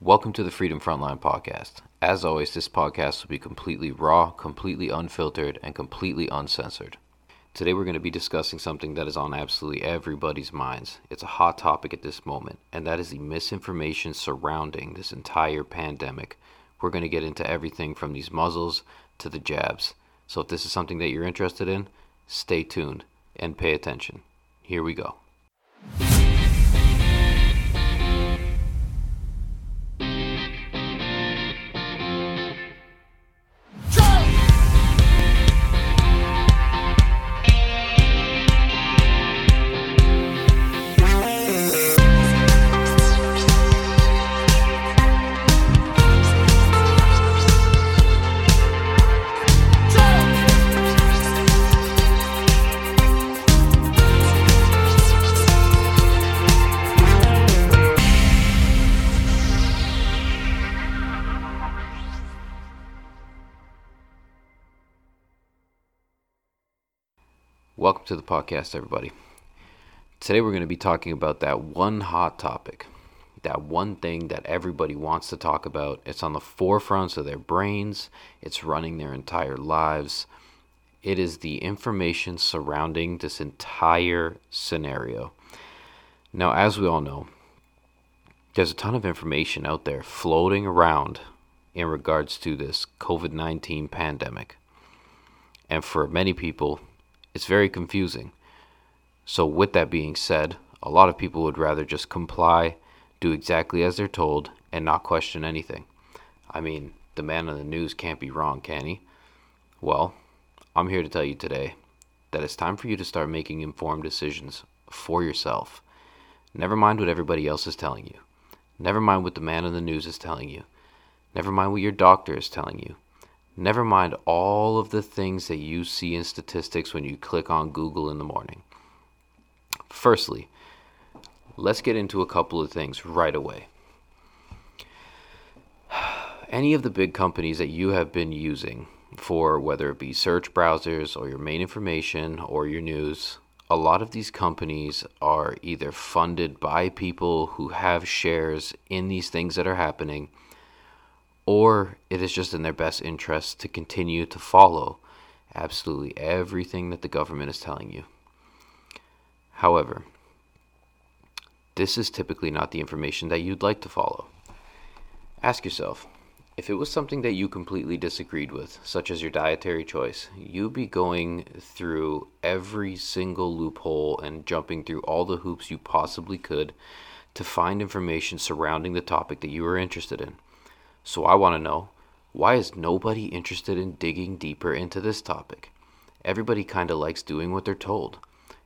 Welcome to the Freedom Frontline podcast. As always, this podcast will be completely raw, completely unfiltered, and completely uncensored. Today we're going to be discussing something that is on absolutely everybody's minds. It's a hot topic at this moment, and that is the misinformation surrounding this entire pandemic. We're going to get into everything from these muzzles to the jabs. So if this is something that you're interested in, stay tuned and pay attention. Here we go. Welcome to the podcast, everybody. Today we're going to be talking about that one hot topic, that one thing that everybody wants to talk about. It's on the forefronts of their brains. It's running their entire lives. It is the information surrounding this entire scenario. Now, as we all know, there's a ton of information out there floating around in regards to this COVID-19 pandemic. And for many people, it's very confusing. So with that being said, a lot of people would rather just comply, do exactly as they're told, and not question anything. I mean, the man on the news can't be wrong, can he? Well, I'm here to tell you today that it's time for you to start making informed decisions for yourself. Never mind what everybody else is telling you. Never mind what the man on the news is telling you. Never mind what your doctor is telling you. Never mind all of the things that you see in statistics when you click on Google in the morning. Firstly, let's get into a couple of things right away. Any of the big companies that you have been using for, whether it be search browsers or your main information or your news, a lot of these companies are either funded by people who have shares in these things that are happening, or it is just in their best interest to continue to follow absolutely everything that the government is telling you. However, this is typically not the information that you'd like to follow. Ask yourself, if it was something that you completely disagreed with, such as your dietary choice, you'd be going through every single loophole and jumping through all the hoops you possibly could to find information surrounding the topic that you were interested in. So I want to know, why is nobody interested in digging deeper into this topic? Everybody kind of likes doing what they're told.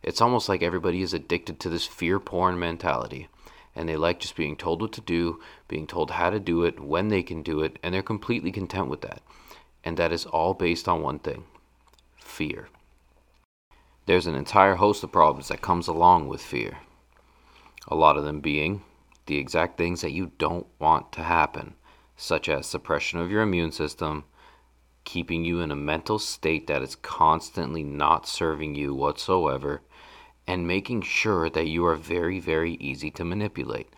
It's almost like everybody is addicted to this fear porn mentality, and they like just being told what to do, being told how to do it, when they can do it, and they're completely content with that. And that is all based on one thing: fear. There's an entire host of problems that comes along with fear. A lot of them being the exact things that you don't want to happen, such as suppression of your immune system, keeping you in a mental state that is constantly not serving you whatsoever, and making sure that you are very, very easy to manipulate.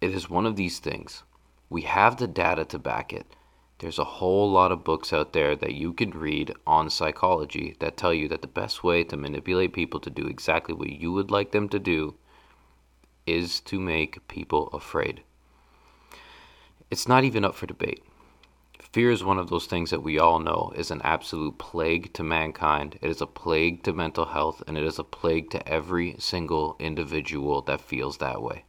It is one of these things. We have the data to back it. There's a whole lot of books out there that you can read on psychology that tell you that the best way to manipulate people to do exactly what you would like them to do is to make people afraid. It's not even up for debate. Fear is one of those things that we all know is an absolute plague to mankind. It is a plague to mental health, and it is a plague to every single individual that feels that way.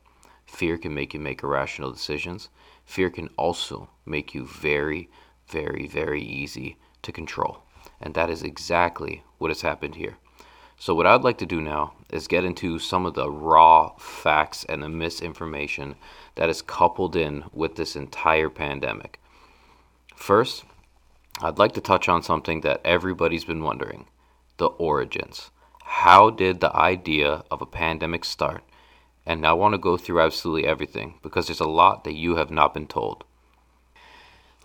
Fear can make you make irrational decisions. Fear can also make you very, very, very easy to control. And that is exactly what has happened here. So what I'd like to do now is get into some of the raw facts and the misinformation that is coupled in with this entire pandemic. First, I'd like to touch on something that everybody's been wondering: the origins. How did the idea of a pandemic start? And I want to go through absolutely everything, because there's a lot that you have not been told.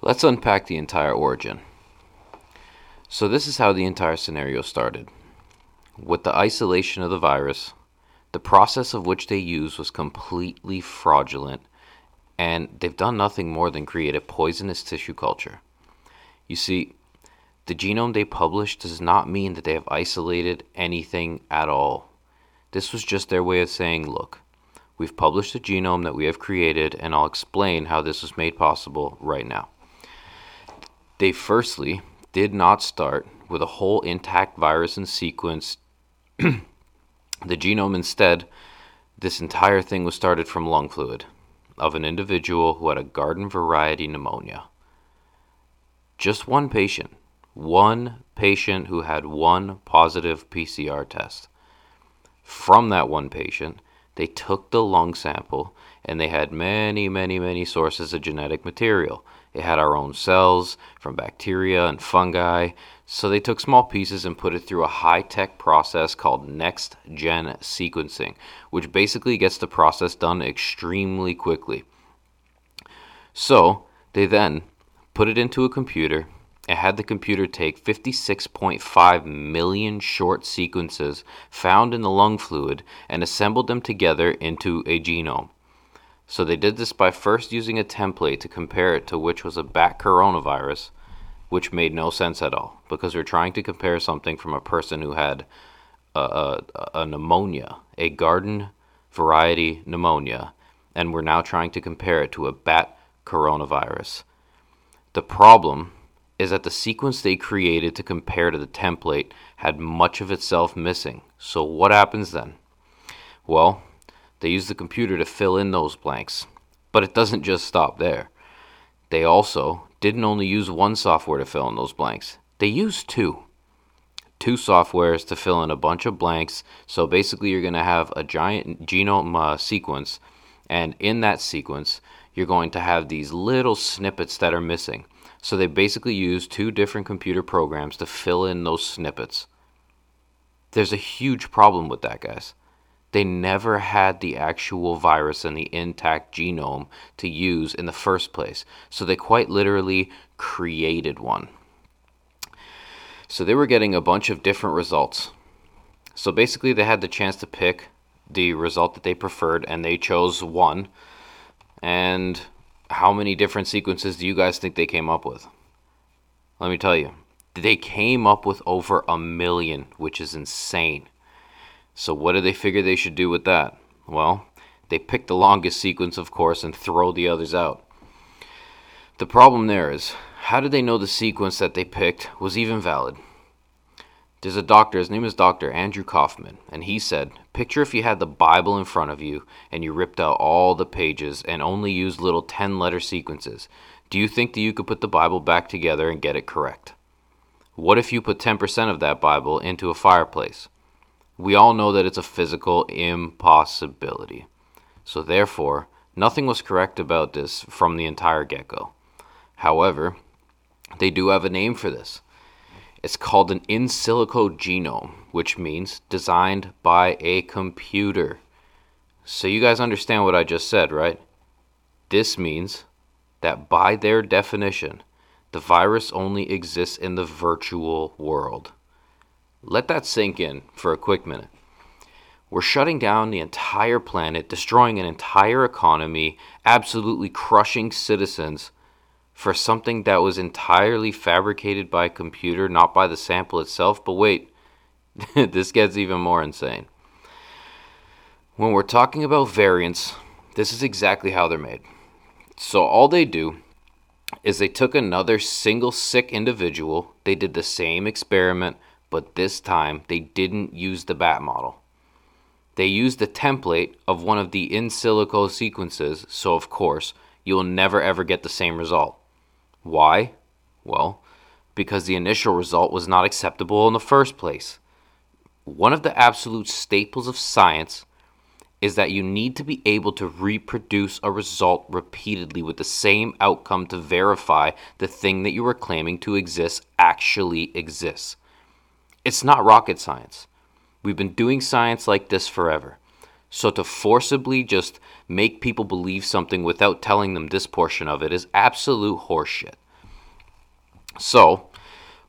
Let's unpack the entire origin. So this is how the entire scenario started. With the isolation of the virus, the process of which they used was completely fraudulent and they've done nothing more than create a poisonous tissue culture. You see, the genome they published does not mean that they have isolated anything at all. This was just their way of saying, look, we've published a genome that we have created, and I'll explain how this was made possible right now. They firstly did not start with a whole intact virus and sequence the genome. Instead, this entire thing was started from lung fluid of an individual who had a garden variety pneumonia. Just one patient who had one positive PCR test. From that one patient, they took the lung sample, and they had many, many, many sources of genetic material. It had our own cells from bacteria and fungi. So they took small pieces and put it through a high-tech process called next-gen sequencing, which basically gets the process done extremely quickly. So they then put it into a computer and had the computer take 56.5 million short sequences found in the lung fluid and assembled them together into a genome. So they did this by first using a template to compare it to which was a bat coronavirus, which made no sense at all, because we're trying to compare something from a person who had a pneumonia, a garden variety pneumonia, and we're now trying to compare it to a bat coronavirus. The problem is that the sequence they created to compare to the template had much of itself missing. So what happens then? Well, they use the computer to fill in those blanks, but it doesn't just stop there. They also didn't only use one software to fill in those blanks. They used two softwares to fill in a bunch of blanks. So basically you're going to have a giant genome sequence, and in that sequence, you're going to have these little snippets that are missing. So they basically use two different computer programs to fill in those snippets. There's a huge problem with that, guys. They never had the actual virus and the intact genome to use in the first place. So they quite literally created one. So they were getting a bunch of different results. So basically they had the chance to pick the result that they preferred, and they chose one. And how many different sequences do you guys think they came up with? Let me tell you, they came up with over 1 million, which is insane. So what did they figure they should do with that? Well, they picked the longest sequence, of course, and throw the others out. The problem there is, how did they know the sequence that they picked was even valid? There's a doctor, his name is Dr. Andrew Kaufman, and he said, picture if you had the Bible in front of you and you ripped out all the pages and only used little 10-letter sequences. Do you think that you could put the Bible back together and get it correct? What if you put 10% of that Bible into a fireplace? We all know that it's a physical impossibility. So therefore, nothing was correct about this from the entire get-go. However, they do have a name for this. It's called an in silico genome, which means designed by a computer. So you guys understand what I just said, right? This means that by their definition, the virus only exists in the virtual world. Let that sink in for a quick minute. We're shutting down the entire planet, destroying an entire economy, absolutely crushing citizens, for something that was entirely fabricated by a computer, not by the sample itself. But wait, this gets even more insane. When we're talking about variants, this is exactly how they're made. So all they do is they took another single sick individual, they did the same experiment, but this time they didn't use the bat model. They used the template of one of the in silico sequences, so of course, you'll never ever get the same result. Why? Well, because the initial result was not acceptable in the first place. One of the absolute staples of science is that you need to be able to reproduce a result repeatedly with the same outcome to verify the thing that you were claiming to exist actually exists. It's not rocket science. We've been doing science like this forever. So to forcibly just make people believe something without telling them this portion of it is absolute horseshit. So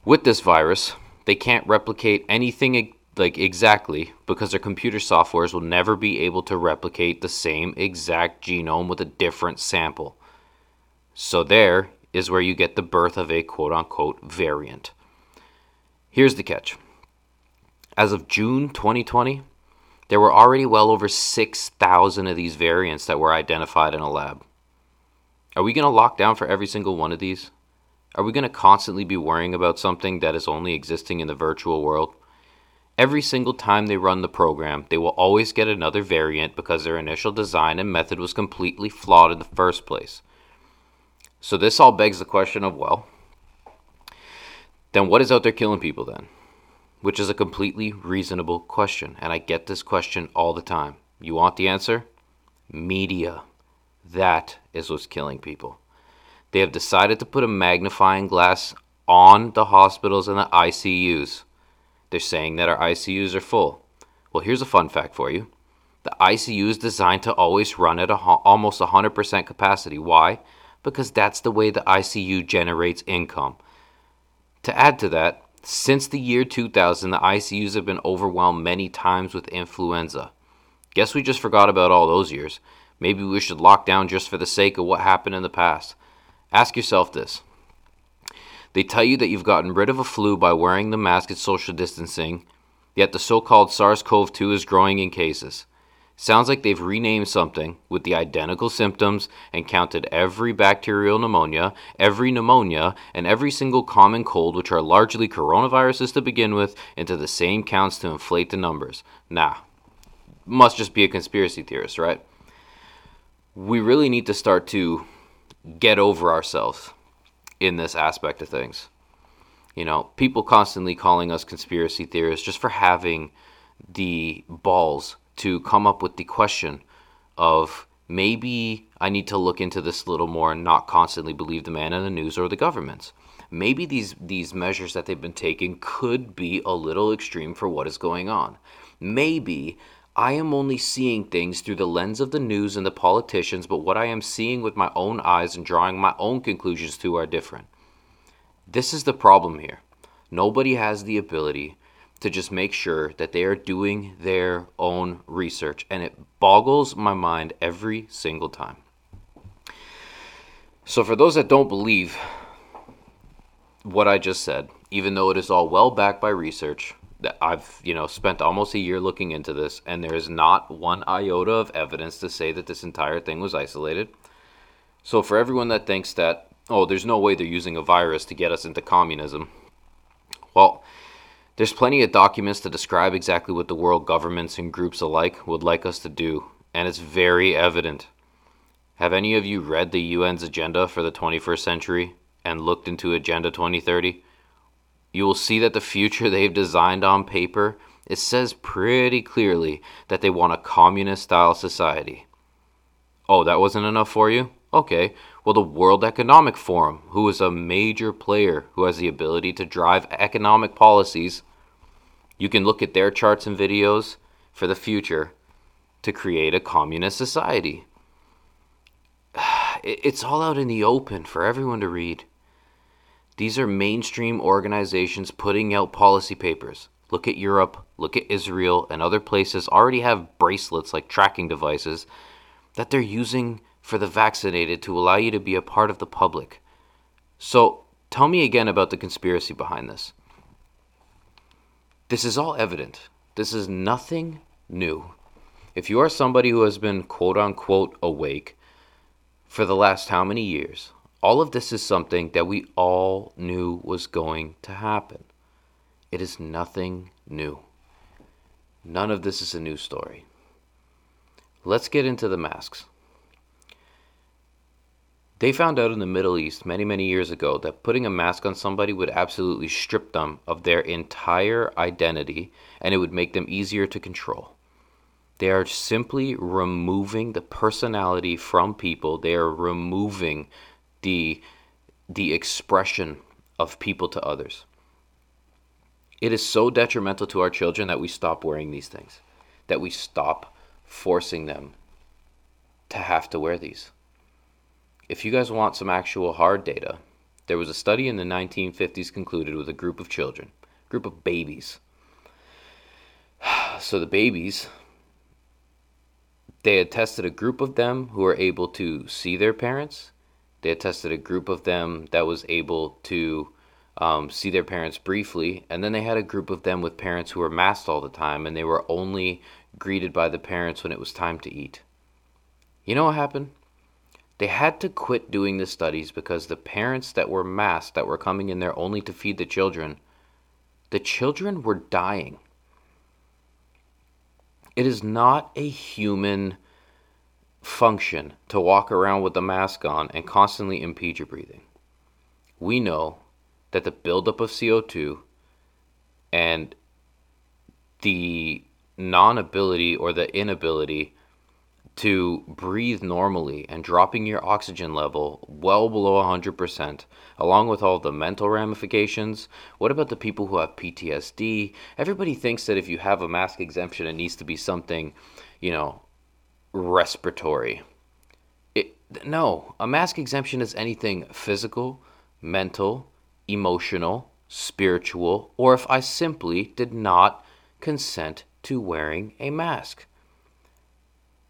with this virus, they can't replicate anything like exactly, because their computer softwares will never be able to replicate the same exact genome with a different sample. So there is where you get the birth of a quote-unquote variant. Here's the catch. As of June 2020, there were already well over 6,000 of these variants that were identified in a lab. Are we going to lock down for every single one of these? Are we going to constantly be worrying about something that is only existing in the virtual world? Every single time they run the program, they will always get another variant because their initial design and method was completely flawed in the first place. So this all begs the question of, well, then what is out there killing people then? Which is a completely reasonable question, and I get this question all the time. You want the answer? Media. That is what's killing people. They have decided to put a magnifying glass on the hospitals and the ICUs. They're saying that our ICUs are full. Well, here's a fun fact for you. The ICU is designed to always run at almost 100% capacity. Why? Because that's the way the ICU generates income. To add to that, since the year 2000, the ICUs have been overwhelmed many times with influenza. Guess we just forgot about all those years. Maybe we should lock down just for the sake of what happened in the past. Ask yourself this. They tell you that you've gotten rid of a flu by wearing the mask and social distancing, yet the so-called SARS-CoV-2 is growing in cases. Sounds like they've renamed something with the identical symptoms and counted every bacterial pneumonia, every pneumonia, and every single common cold, which are largely coronaviruses to begin with, into the same counts to inflate the numbers. Nah, must just be a conspiracy theorist, right? We really need to start to get over ourselves in this aspect of things. You know, people constantly calling us conspiracy theorists just for having the balls to come up with the question of, maybe I need to look into this a little more and not constantly believe the man in the news or the governments. Maybe these measures that they've been taking could be a little extreme for what is going on. Maybe I am only seeing things through the lens of the news and the politicians, but what I am seeing with my own eyes and drawing my own conclusions to are different. This is the problem here. Nobody has the ability to just make sure that they are doing their own research, and it boggles my mind every single time. So for those that don't believe what I just said, even though it is all well backed by research, that I've, spent almost a year looking into this, and there is not one iota of evidence to say that this entire thing was isolated. So for everyone that thinks that, oh, there's no way they're using a virus to get us into communism, well, there's plenty of documents to describe exactly what the world governments and groups alike would like us to do, and it's very evident. Have any of you read the UN's agenda for the 21st century and looked into Agenda 2030? You will see that the future they've designed on paper, it says pretty clearly that they want a communist-style society. Oh, that wasn't enough for you? Okay, well, the World Economic Forum, who is a major player who has the ability to drive economic policies, you can look at their charts and videos for the future to create a communist society. It's all out in the open for everyone to read. These are mainstream organizations putting out policy papers. Look at Europe, look at Israel, and other places already have bracelets like tracking devices that they're using for the vaccinated to allow you to be a part of the public. So tell me again about the conspiracy behind this. This is all evident. This is nothing new. If you are somebody who has been quote unquote awake for the last how many years, all of this is something that we all knew was going to happen. It is nothing new. None of this is a new story. Let's get into the masks. They found out in the Middle East many, many years ago that putting a mask on somebody would absolutely strip them of their entire identity, and it would make them easier to control. They are simply removing the personality from people. They are removing the expression of people to others. It is so detrimental to our children that we stop wearing these things, that we stop forcing them to have to wear these. If you guys want some actual hard data, there was a study in the 1950s concluded with a group of children, a group of babies. So the babies, they had tested a group of them who were able to see their parents. They had tested a group of them that was able to see their parents briefly. And then they had a group of them with parents who were masked all the time, and they were only greeted by the parents when it was time to eat. You know what happened? They had to quit doing the studies because the parents that were masked, that were coming in there only to feed the children were dying. It is not a human function to walk around with a mask on and constantly impede your breathing. We know that the buildup of CO2 and the non-ability or the inability to breathe normally and dropping your oxygen level well below 100%, along with all the mental ramifications. What about the people who have PTSD? Everybody thinks that if you have a mask exemption, it needs to be something, you know, respiratory. No, a mask exemption is anything physical, mental, emotional, spiritual, or if I simply did not consent to wearing a mask.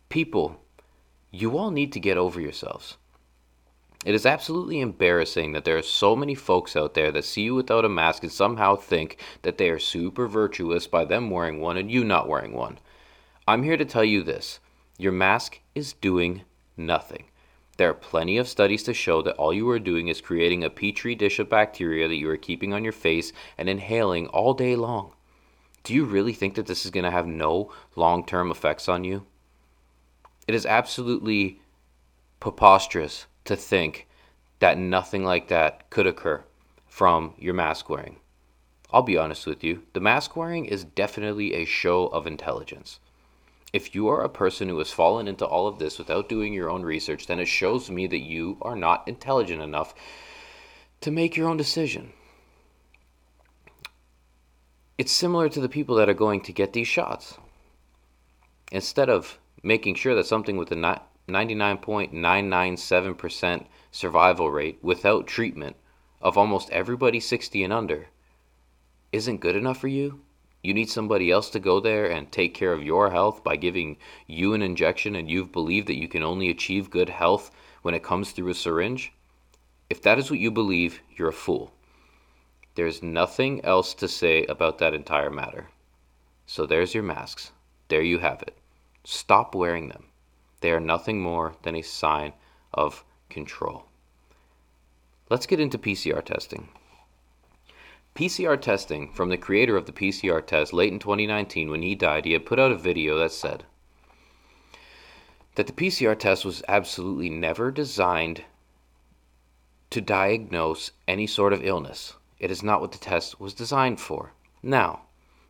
People, you all need to get over yourselves. It is absolutely embarrassing that there are so many folks out there that see you without a mask and somehow think that they are super virtuous by them wearing one and you not wearing one. I'm here to tell you this. Your mask is doing nothing. There are plenty of studies to show that all you are doing is creating a petri dish of bacteria that you are keeping on your face and inhaling all day long. Do you really think that this is going to have no long-term effects on you? It is absolutely preposterous to think that nothing like that could occur from your mask wearing. I'll be honest with you, the mask wearing is definitely a show of intelligence. If you are a person who has fallen into all of this without doing your own research, then it shows me that you are not intelligent enough to make your own decision. It's similar to the people that are going to get these shots. Instead of making sure that something with a 99.997% survival rate without treatment of almost everybody 60 and under isn't good enough for you, you need somebody else to go there and take care of your health by giving you an injection, and you've believed that you can only achieve good health when it comes through a syringe. If that is what you believe, you're a fool. There's nothing else to say about that entire matter. So there's your masks. There you have it. Stop wearing them. They are nothing more than a sign of control. Let's get into PCR testing. PCR testing, from the creator of the PCR test late in 2019 when he died, he had put out a video that said that the PCR test was absolutely never designed to diagnose any sort of illness. It is not what the test was designed for. Now,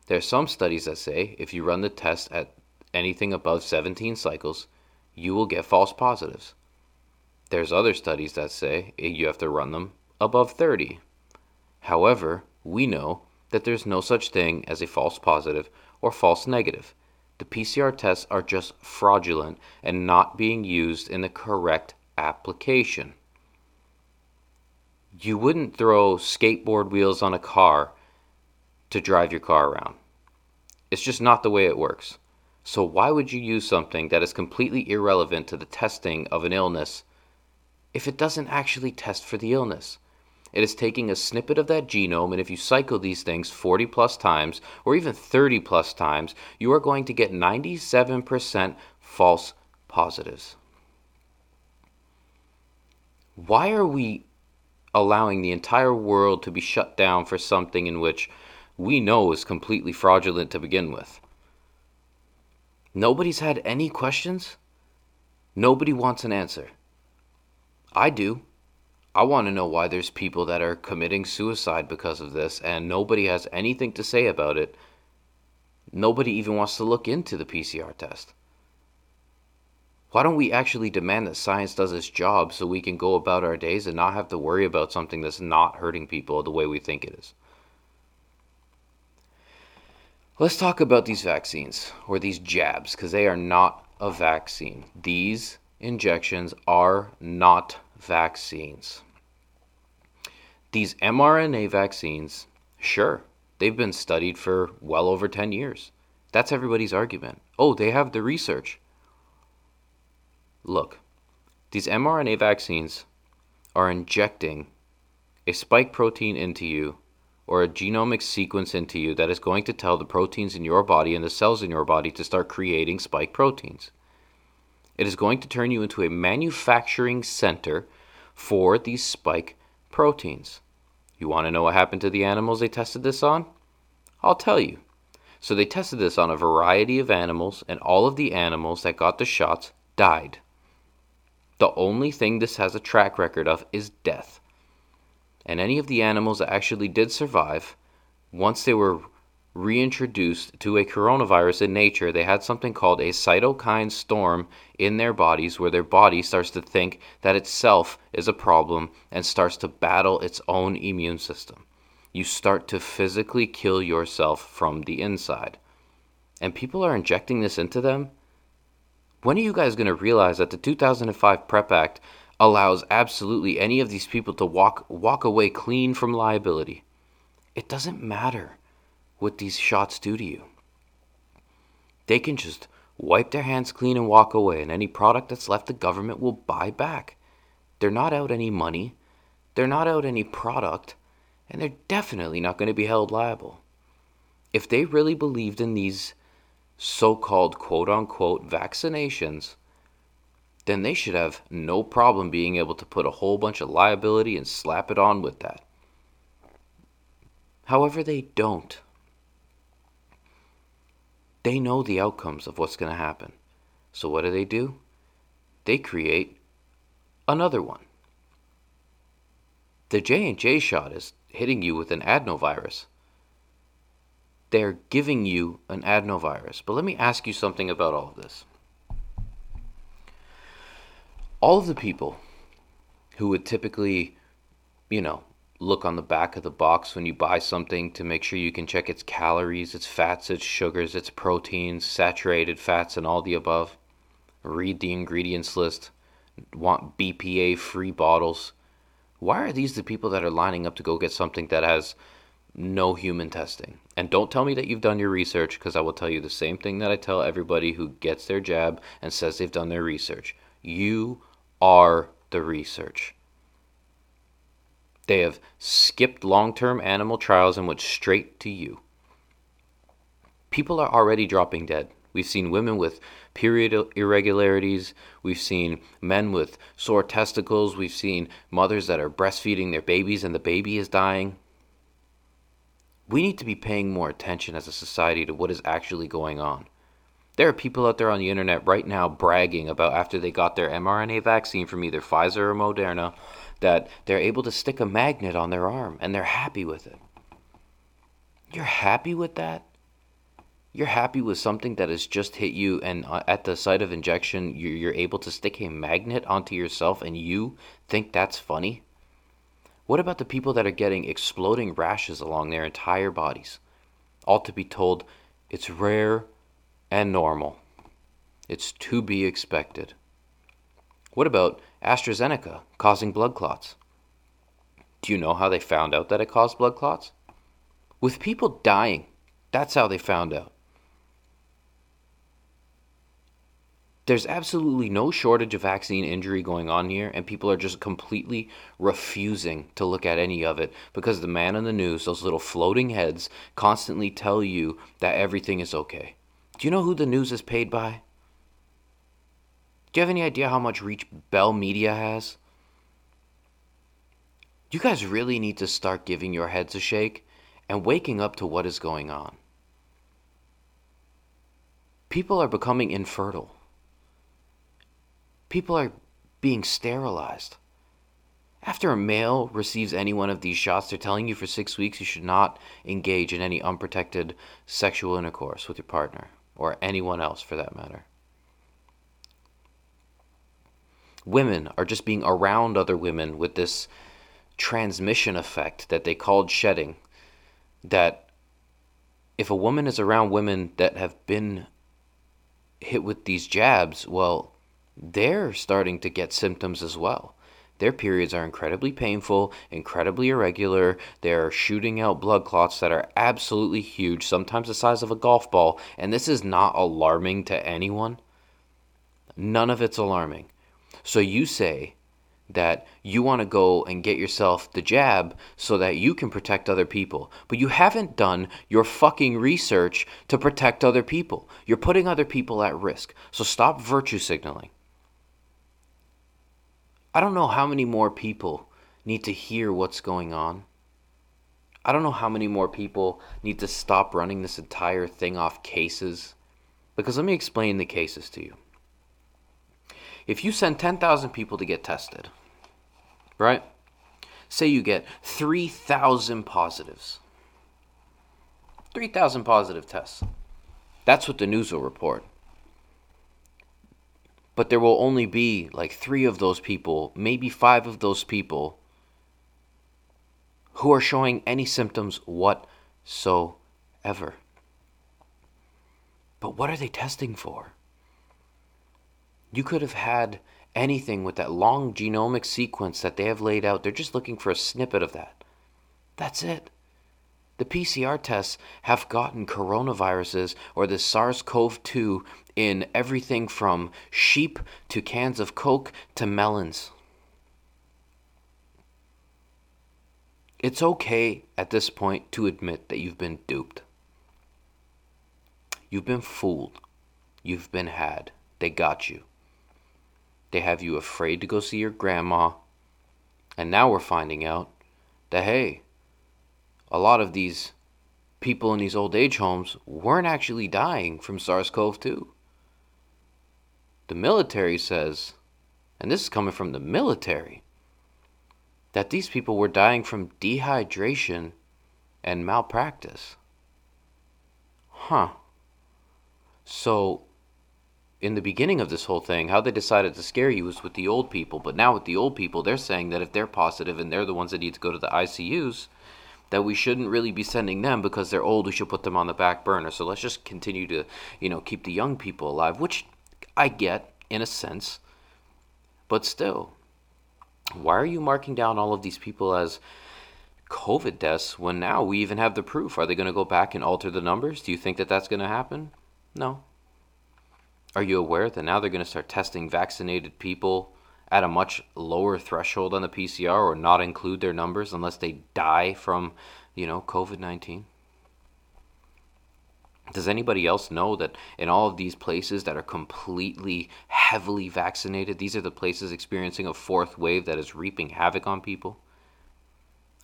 there are some studies that say if you run the test at anything above 17 cycles, you will get false positives. There's other studies that say you have to run them above 30. However, we know that there's no such thing as a false positive or false negative. The PCR tests are just fraudulent and not being used in the correct application. You wouldn't throw skateboard wheels on a car to drive your car around. It's just not the way it works. So why would you use something that is completely irrelevant to the testing of an illness if it doesn't actually test for the illness? It is taking a snippet of that genome, and if you cycle these things 40 plus times or even 30 plus times, you are going to get 97% false positives. Why are we allowing the entire world to be shut down for something in which we know is completely fraudulent to begin with? Nobody's had any questions. Nobody wants an answer. I do. I want to know why there's people that are committing suicide because of this, and nobody has anything to say about it. Nobody even wants to look into the PCR test. Why don't we actually demand that science does its job so we can go about our days and not have to worry about something that's not hurting people the way we think it is? Let's talk about these vaccines, or these jabs, because they are not a vaccine. These injections are not vaccines. These mRNA vaccines, sure, they've been studied for well over 10 years. That's everybody's argument. Oh, they have the research. Look, these mRNA vaccines are injecting a spike protein into you or a genomic sequence into you that is going to tell the proteins in your body and the cells in your body to start creating spike proteins. It is going to turn you into a manufacturing center for these spike proteins. You want to know what happened to the animals they tested this on? I'll tell you. So they tested this on a variety of animals, and all of the animals that got the shots died. The only thing this has a track record of is death. And any of the animals that actually did survive, once they were reintroduced to a coronavirus in nature, they had something called a cytokine storm in their bodies, where their body starts to think that itself is a problem and starts to battle its own immune system. You start to physically kill yourself from the inside. And people are injecting this into them? When are you guys going to realize that the 2005 PrEP Act allows absolutely any of these people to walk away clean from liability? It doesn't matter what these shots do to you. They can just wipe their hands clean and walk away, and any product that's left, the government will buy back. They're not out any money, they're not out any product, and they're definitely not going to be held liable. If they really believed in these so-called quote-unquote vaccinations, then they should have no problem being able to put a whole bunch of liability and slap it on with that. However, they don't. They know the outcomes of what's going to happen. So what do? They create another one. The J&J shot is hitting you with an adenovirus. They're giving you an adenovirus. But let me ask you something about all of this. All of the people who would typically, look on the back of the box when you buy something to make sure you can check its calories, its fats, its sugars, its proteins, saturated fats, and all the above, read the ingredients list, want BPA-free bottles. Why are these the people that are lining up to go get something that has no human testing? And don't tell me that you've done your research, because I will tell you the same thing that I tell everybody who gets their jab and says they've done their research. You are the research. They have skipped long-term animal trials and went straight to you. People are already dropping dead. We've seen women with period irregularities. We've seen men with sore testicles. We've seen mothers that are breastfeeding their babies and the baby is dying. We need to be paying more attention as a society to what is actually going on. There are people out there on the internet right now bragging about, after they got their mRNA vaccine from either Pfizer or Moderna, that they're able to stick a magnet on their arm and they're happy with it. You're happy with that? You're happy with something that has just hit you, and at the site of injection, you're able to stick a magnet onto yourself and you think that's funny? What about the people that are getting exploding rashes along their entire bodies, all to be told it's rare and normal? It's to be expected. What about AstraZeneca causing blood clots? Do you know how they found out that it caused blood clots? With people dying, that's how they found out. There's absolutely no shortage of vaccine injury going on here, and people are just completely refusing to look at any of it because the man on the news, those little floating heads, constantly tell you that everything is okay. Do you know who the news is paid by? Do you have any idea how much reach Bell Media has? You guys really need to start giving your heads a shake and waking up to what is going on. People are becoming infertile. People are being sterilized. After a male receives any one of these shots, they're telling you for 6 weeks you should not engage in any unprotected sexual intercourse with your partner, or anyone else for that matter. Women are just being around other women with this transmission effect that they called shedding, that if a woman is around women that have been hit with these jabs, well, they're starting to get symptoms as well. Their periods are incredibly painful, incredibly irregular. They're shooting out blood clots that are absolutely huge, sometimes the size of a golf ball, and this is not alarming to anyone. None of it's alarming. So you say that you want to go and get yourself the jab so that you can protect other people, but you haven't done your fucking research to protect other people. You're putting other people at risk. So stop virtue signaling. I don't know how many more people need to hear what's going on. I don't know how many more people need to stop running this entire thing off cases, because let me explain the cases to you. If you send 10,000 people to get tested, right? Say you get 3,000 positives. 3,000 positive tests. That's what the news will report. But there will only be like 3 of those people, maybe 5 of those people who are showing any symptoms whatsoever. But what are they testing for? You could have had anything with that long genomic sequence that they have laid out. They're just looking for a snippet of that. That's it. The PCR tests have gotten coronaviruses or the SARS-CoV-2 in everything from sheep to cans of Coke to melons. It's okay at this point to admit that you've been duped. You've been fooled. You've been had. They got you. They have you afraid to go see your grandma. And now we're finding out that, hey, a lot of these people in these old age homes weren't actually dying from SARS-CoV-2. The military says, and this is coming from the military, that these people were dying from dehydration and malpractice. Huh. So in the beginning of this whole thing, how they decided to scare you was with the old people. But now with the old people, they're saying that if they're positive and they're the ones that need to go to the ICUs, that we shouldn't really be sending them because they're old. We should put them on the back burner. So let's just continue to, keep the young people alive, which I get in a sense. But still, why are you marking down all of these people as COVID deaths when now we even have the proof? Are they going to go back and alter the numbers? Do you think that that's going to happen? No. Are you aware that now they're going to start testing vaccinated people at a much lower threshold on the PCR or not include their numbers unless they die from, COVID-19? Does anybody else know that in all of these places that are completely heavily vaccinated, these are the places experiencing a 4th wave that is reaping havoc on people?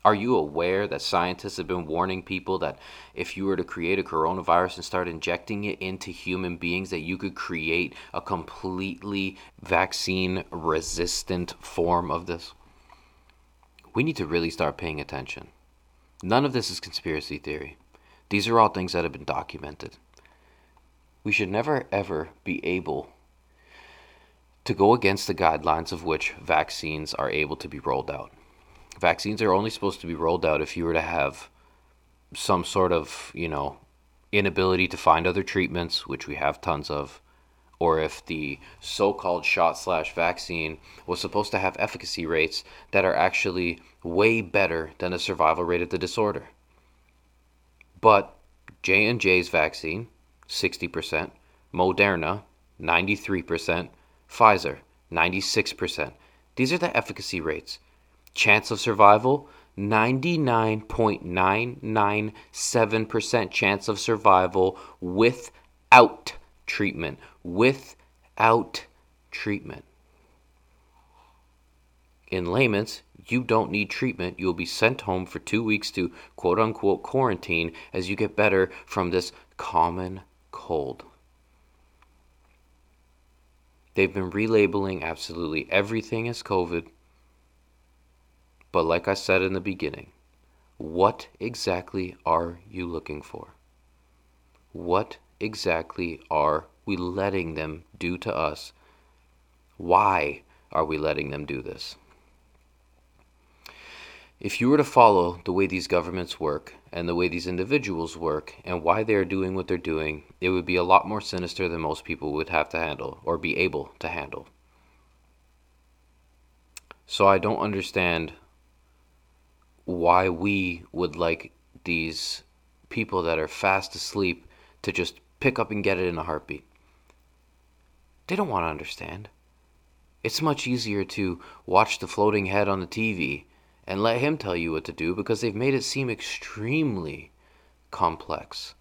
Are you aware that scientists have been warning people that if you were to create a coronavirus and start injecting it into human beings, that you could create a completely vaccine-resistant form of this? We need to really start paying attention. None of this is conspiracy theory. These are all things that have been documented. We should never, ever be able to go against the guidelines of which vaccines are able to be rolled out. Vaccines are only supposed to be rolled out if you were to have some sort of, inability to find other treatments, which we have tons of, or if the so-called shot/vaccine was supposed to have efficacy rates that are actually way better than the survival rate of the disorder. But J&J's vaccine, 60%, Moderna, 93%, Pfizer, 96%. These are the efficacy rates. Chance of survival, 99.997% chance of survival without treatment. Without treatment. In layman's, you don't need treatment. You'll be sent home for 2 weeks to quote-unquote quarantine as you get better from this common cold. They've been relabeling absolutely everything as COVID. But like I said in the beginning, what exactly are you looking for? What exactly are we letting them do to us? Why are we letting them do this? If you were to follow the way these governments work and the way these individuals work and why they are doing what they're doing, it would be a lot more sinister than most people would have to handle or be able to handle. So I don't understand why we would like these people that are fast asleep to just pick up and get it in a heartbeat. They don't want to understand. It's much easier to watch the floating head on the TV and let him tell you what to do, because they've made it seem extremely complex.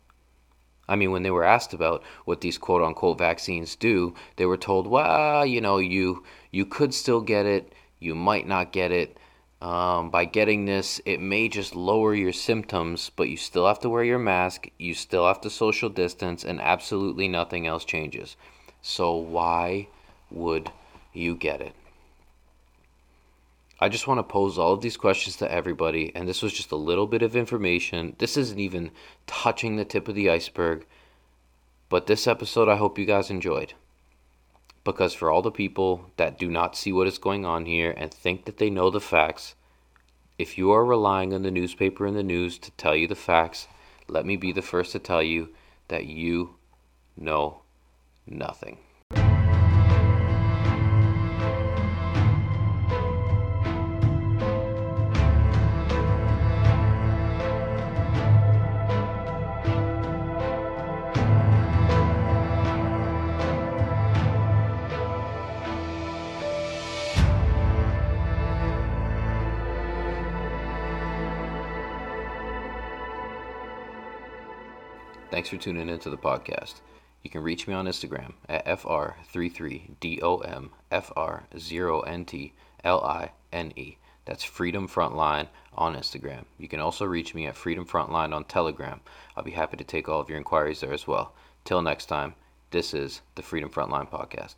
I mean, when they were asked about what these quote-unquote vaccines do, they were told, well, you know, you could still get it, you might not get it. By getting this, it may just lower your symptoms, but you still have to wear your mask, you still have to social distance, and absolutely nothing else changes. So why would you get it? I just want to pose all of these questions to everybody, and this was just a little bit of information. This isn't even touching the tip of the iceberg, but this episode I hope you guys enjoyed. Because for all the people that do not see what is going on here and think that they know the facts, if you are relying on the newspaper and the news to tell you the facts, let me be the first to tell you that you know nothing. Thanks for tuning into the podcast. You can reach me on Instagram at FR33DOMFR0NTLINE. That's Freedom Frontline on Instagram. You can also reach me at Freedom Frontline on Telegram. I'll be happy to take all of your inquiries there as well. Till next time, this is the Freedom Frontline Podcast.